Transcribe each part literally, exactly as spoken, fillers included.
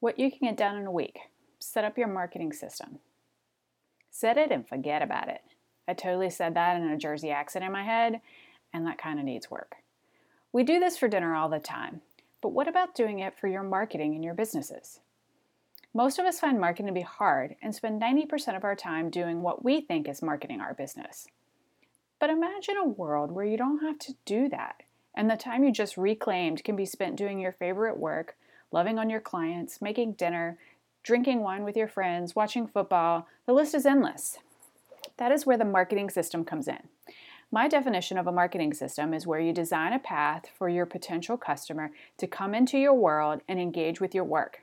What you can get done in a week. Set up your marketing system. Set it and forget about it. I totally said that in a Jersey accent in my head, and that kind of needs work. We do this for dinner all the time, but what about doing it for your marketing and your businesses? Most of us find marketing to be hard and spend ninety percent of our time doing what we think is marketing our business. But imagine a world where you don't have to do that, and the time you just reclaimed can be spent doing your favorite work, loving on your clients, making dinner, drinking wine with your friends, watching football. The list is endless. That is where the marketing system comes in. My definition of a marketing system is where you design a path for your potential customer to come into your world and engage with your work.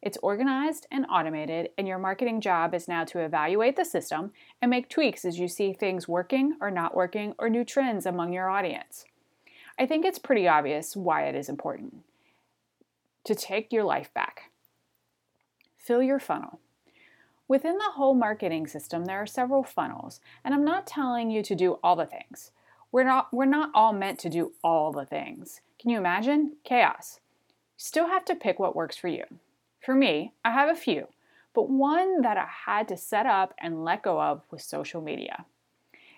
It's organized and automated, and your marketing job is now to evaluate the system and make tweaks as you see things working or not working or new trends among your audience. I think it's pretty obvious why it is important to take your life back. Fill your funnel. Within the whole marketing system, there are several funnels, and I'm not telling you to do all the things. We're not, we're not all meant to do all the things. Can you imagine? Chaos. You still have to pick what works for you. For me, I have a few, but one that I had to set up and let go of was social media.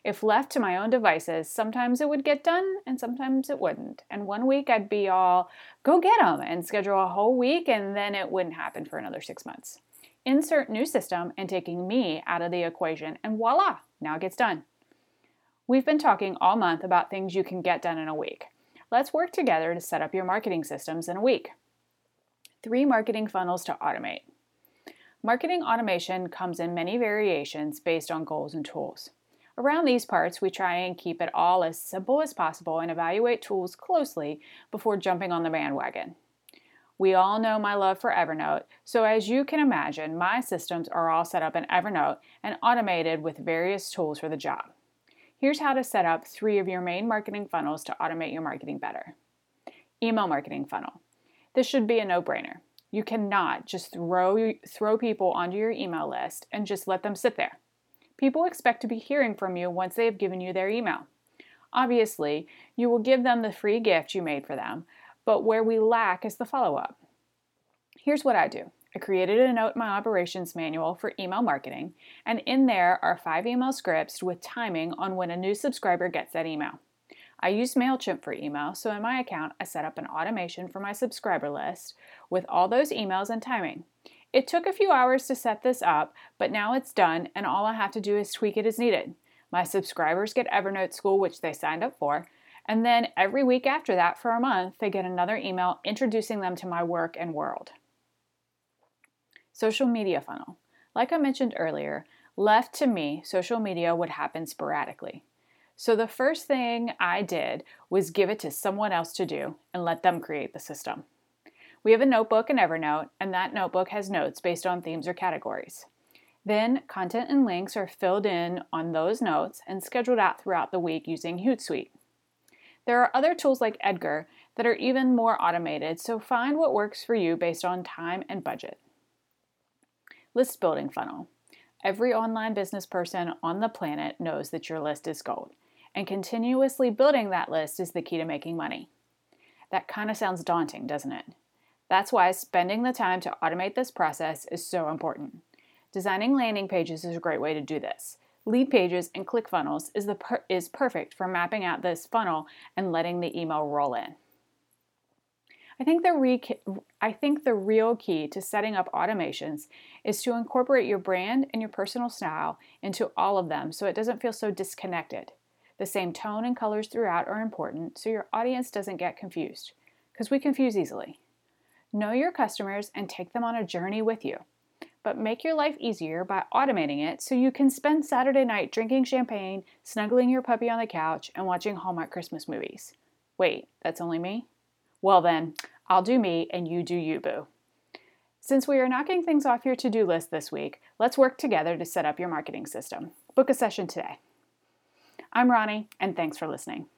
If left to my own devices, sometimes it would get done and sometimes it wouldn't. And one week I'd be all, go get them, and schedule a whole week, and then it wouldn't happen for another six months. Insert new system and taking me out of the equation, and voila, now it gets done. We've been talking all month about things you can get done in a week. Let's work together to set up your marketing systems in a week. Three marketing funnels to automate. Marketing automation comes in many variations based on goals and tools. Around these parts, we try and keep it all as simple as possible and evaluate tools closely before jumping on the bandwagon. We all know my love for Evernote, so as you can imagine, my systems are all set up in Evernote and automated with various tools for the job. Here's how to set up three of your main marketing funnels to automate your marketing better. Email marketing funnel. This should be a no-brainer. You cannot just throw, throw people onto your email list and just let them sit there. People expect to be hearing from you once they have given you their email. Obviously, you will give them the free gift you made for them, but where we lack is the follow-up. Here's what I do. I created a note in my operations manual for email marketing, and in there are five email scripts with timing on when a new subscriber gets that email. I use MailChimp for email, so in my account, I set up an automation for my subscriber list with all those emails and timing. It took a few hours to set this up, but now it's done, and all I have to do is tweak it as needed. My subscribers get Evernote School, which they signed up for, and then every week after that for a month, they get another email introducing them to my work and world. Social media funnel. Like I mentioned earlier, left to me, social media would happen sporadically. So the first thing I did was give it to someone else to do and let them create the system. We have a notebook in Evernote, and that notebook has notes based on themes or categories. Then content and links are filled in on those notes and scheduled out throughout the week using Hootsuite. There are other tools like Edgar that are even more automated, so find what works for you based on time and budget. List building funnel. Every online business person on the planet knows that your list is gold, and continuously building that list is the key to making money. That kind of sounds daunting, doesn't it? That's why spending the time to automate this process is so important. Designing landing pages is a great way to do this. Lead pages and ClickFunnels is, the per- is perfect for mapping out this funnel and letting the email roll in. I think, the re- I think the real key to setting up automations is to incorporate your brand and your personal style into all of them so it doesn't feel so disconnected. The same tone and colors throughout are important so your audience doesn't get confused, because we confuse easily. Know your customers and take them on a journey with you. But make your life easier by automating it so you can spend Saturday night drinking champagne, snuggling your puppy on the couch, and watching Hallmark Christmas movies. Wait, that's only me? Well then, I'll do me and you do you, boo. Since we are knocking things off your to-do list this week, let's work together to set up your marketing system. Book a session today. I'm Ronnie, and thanks for listening.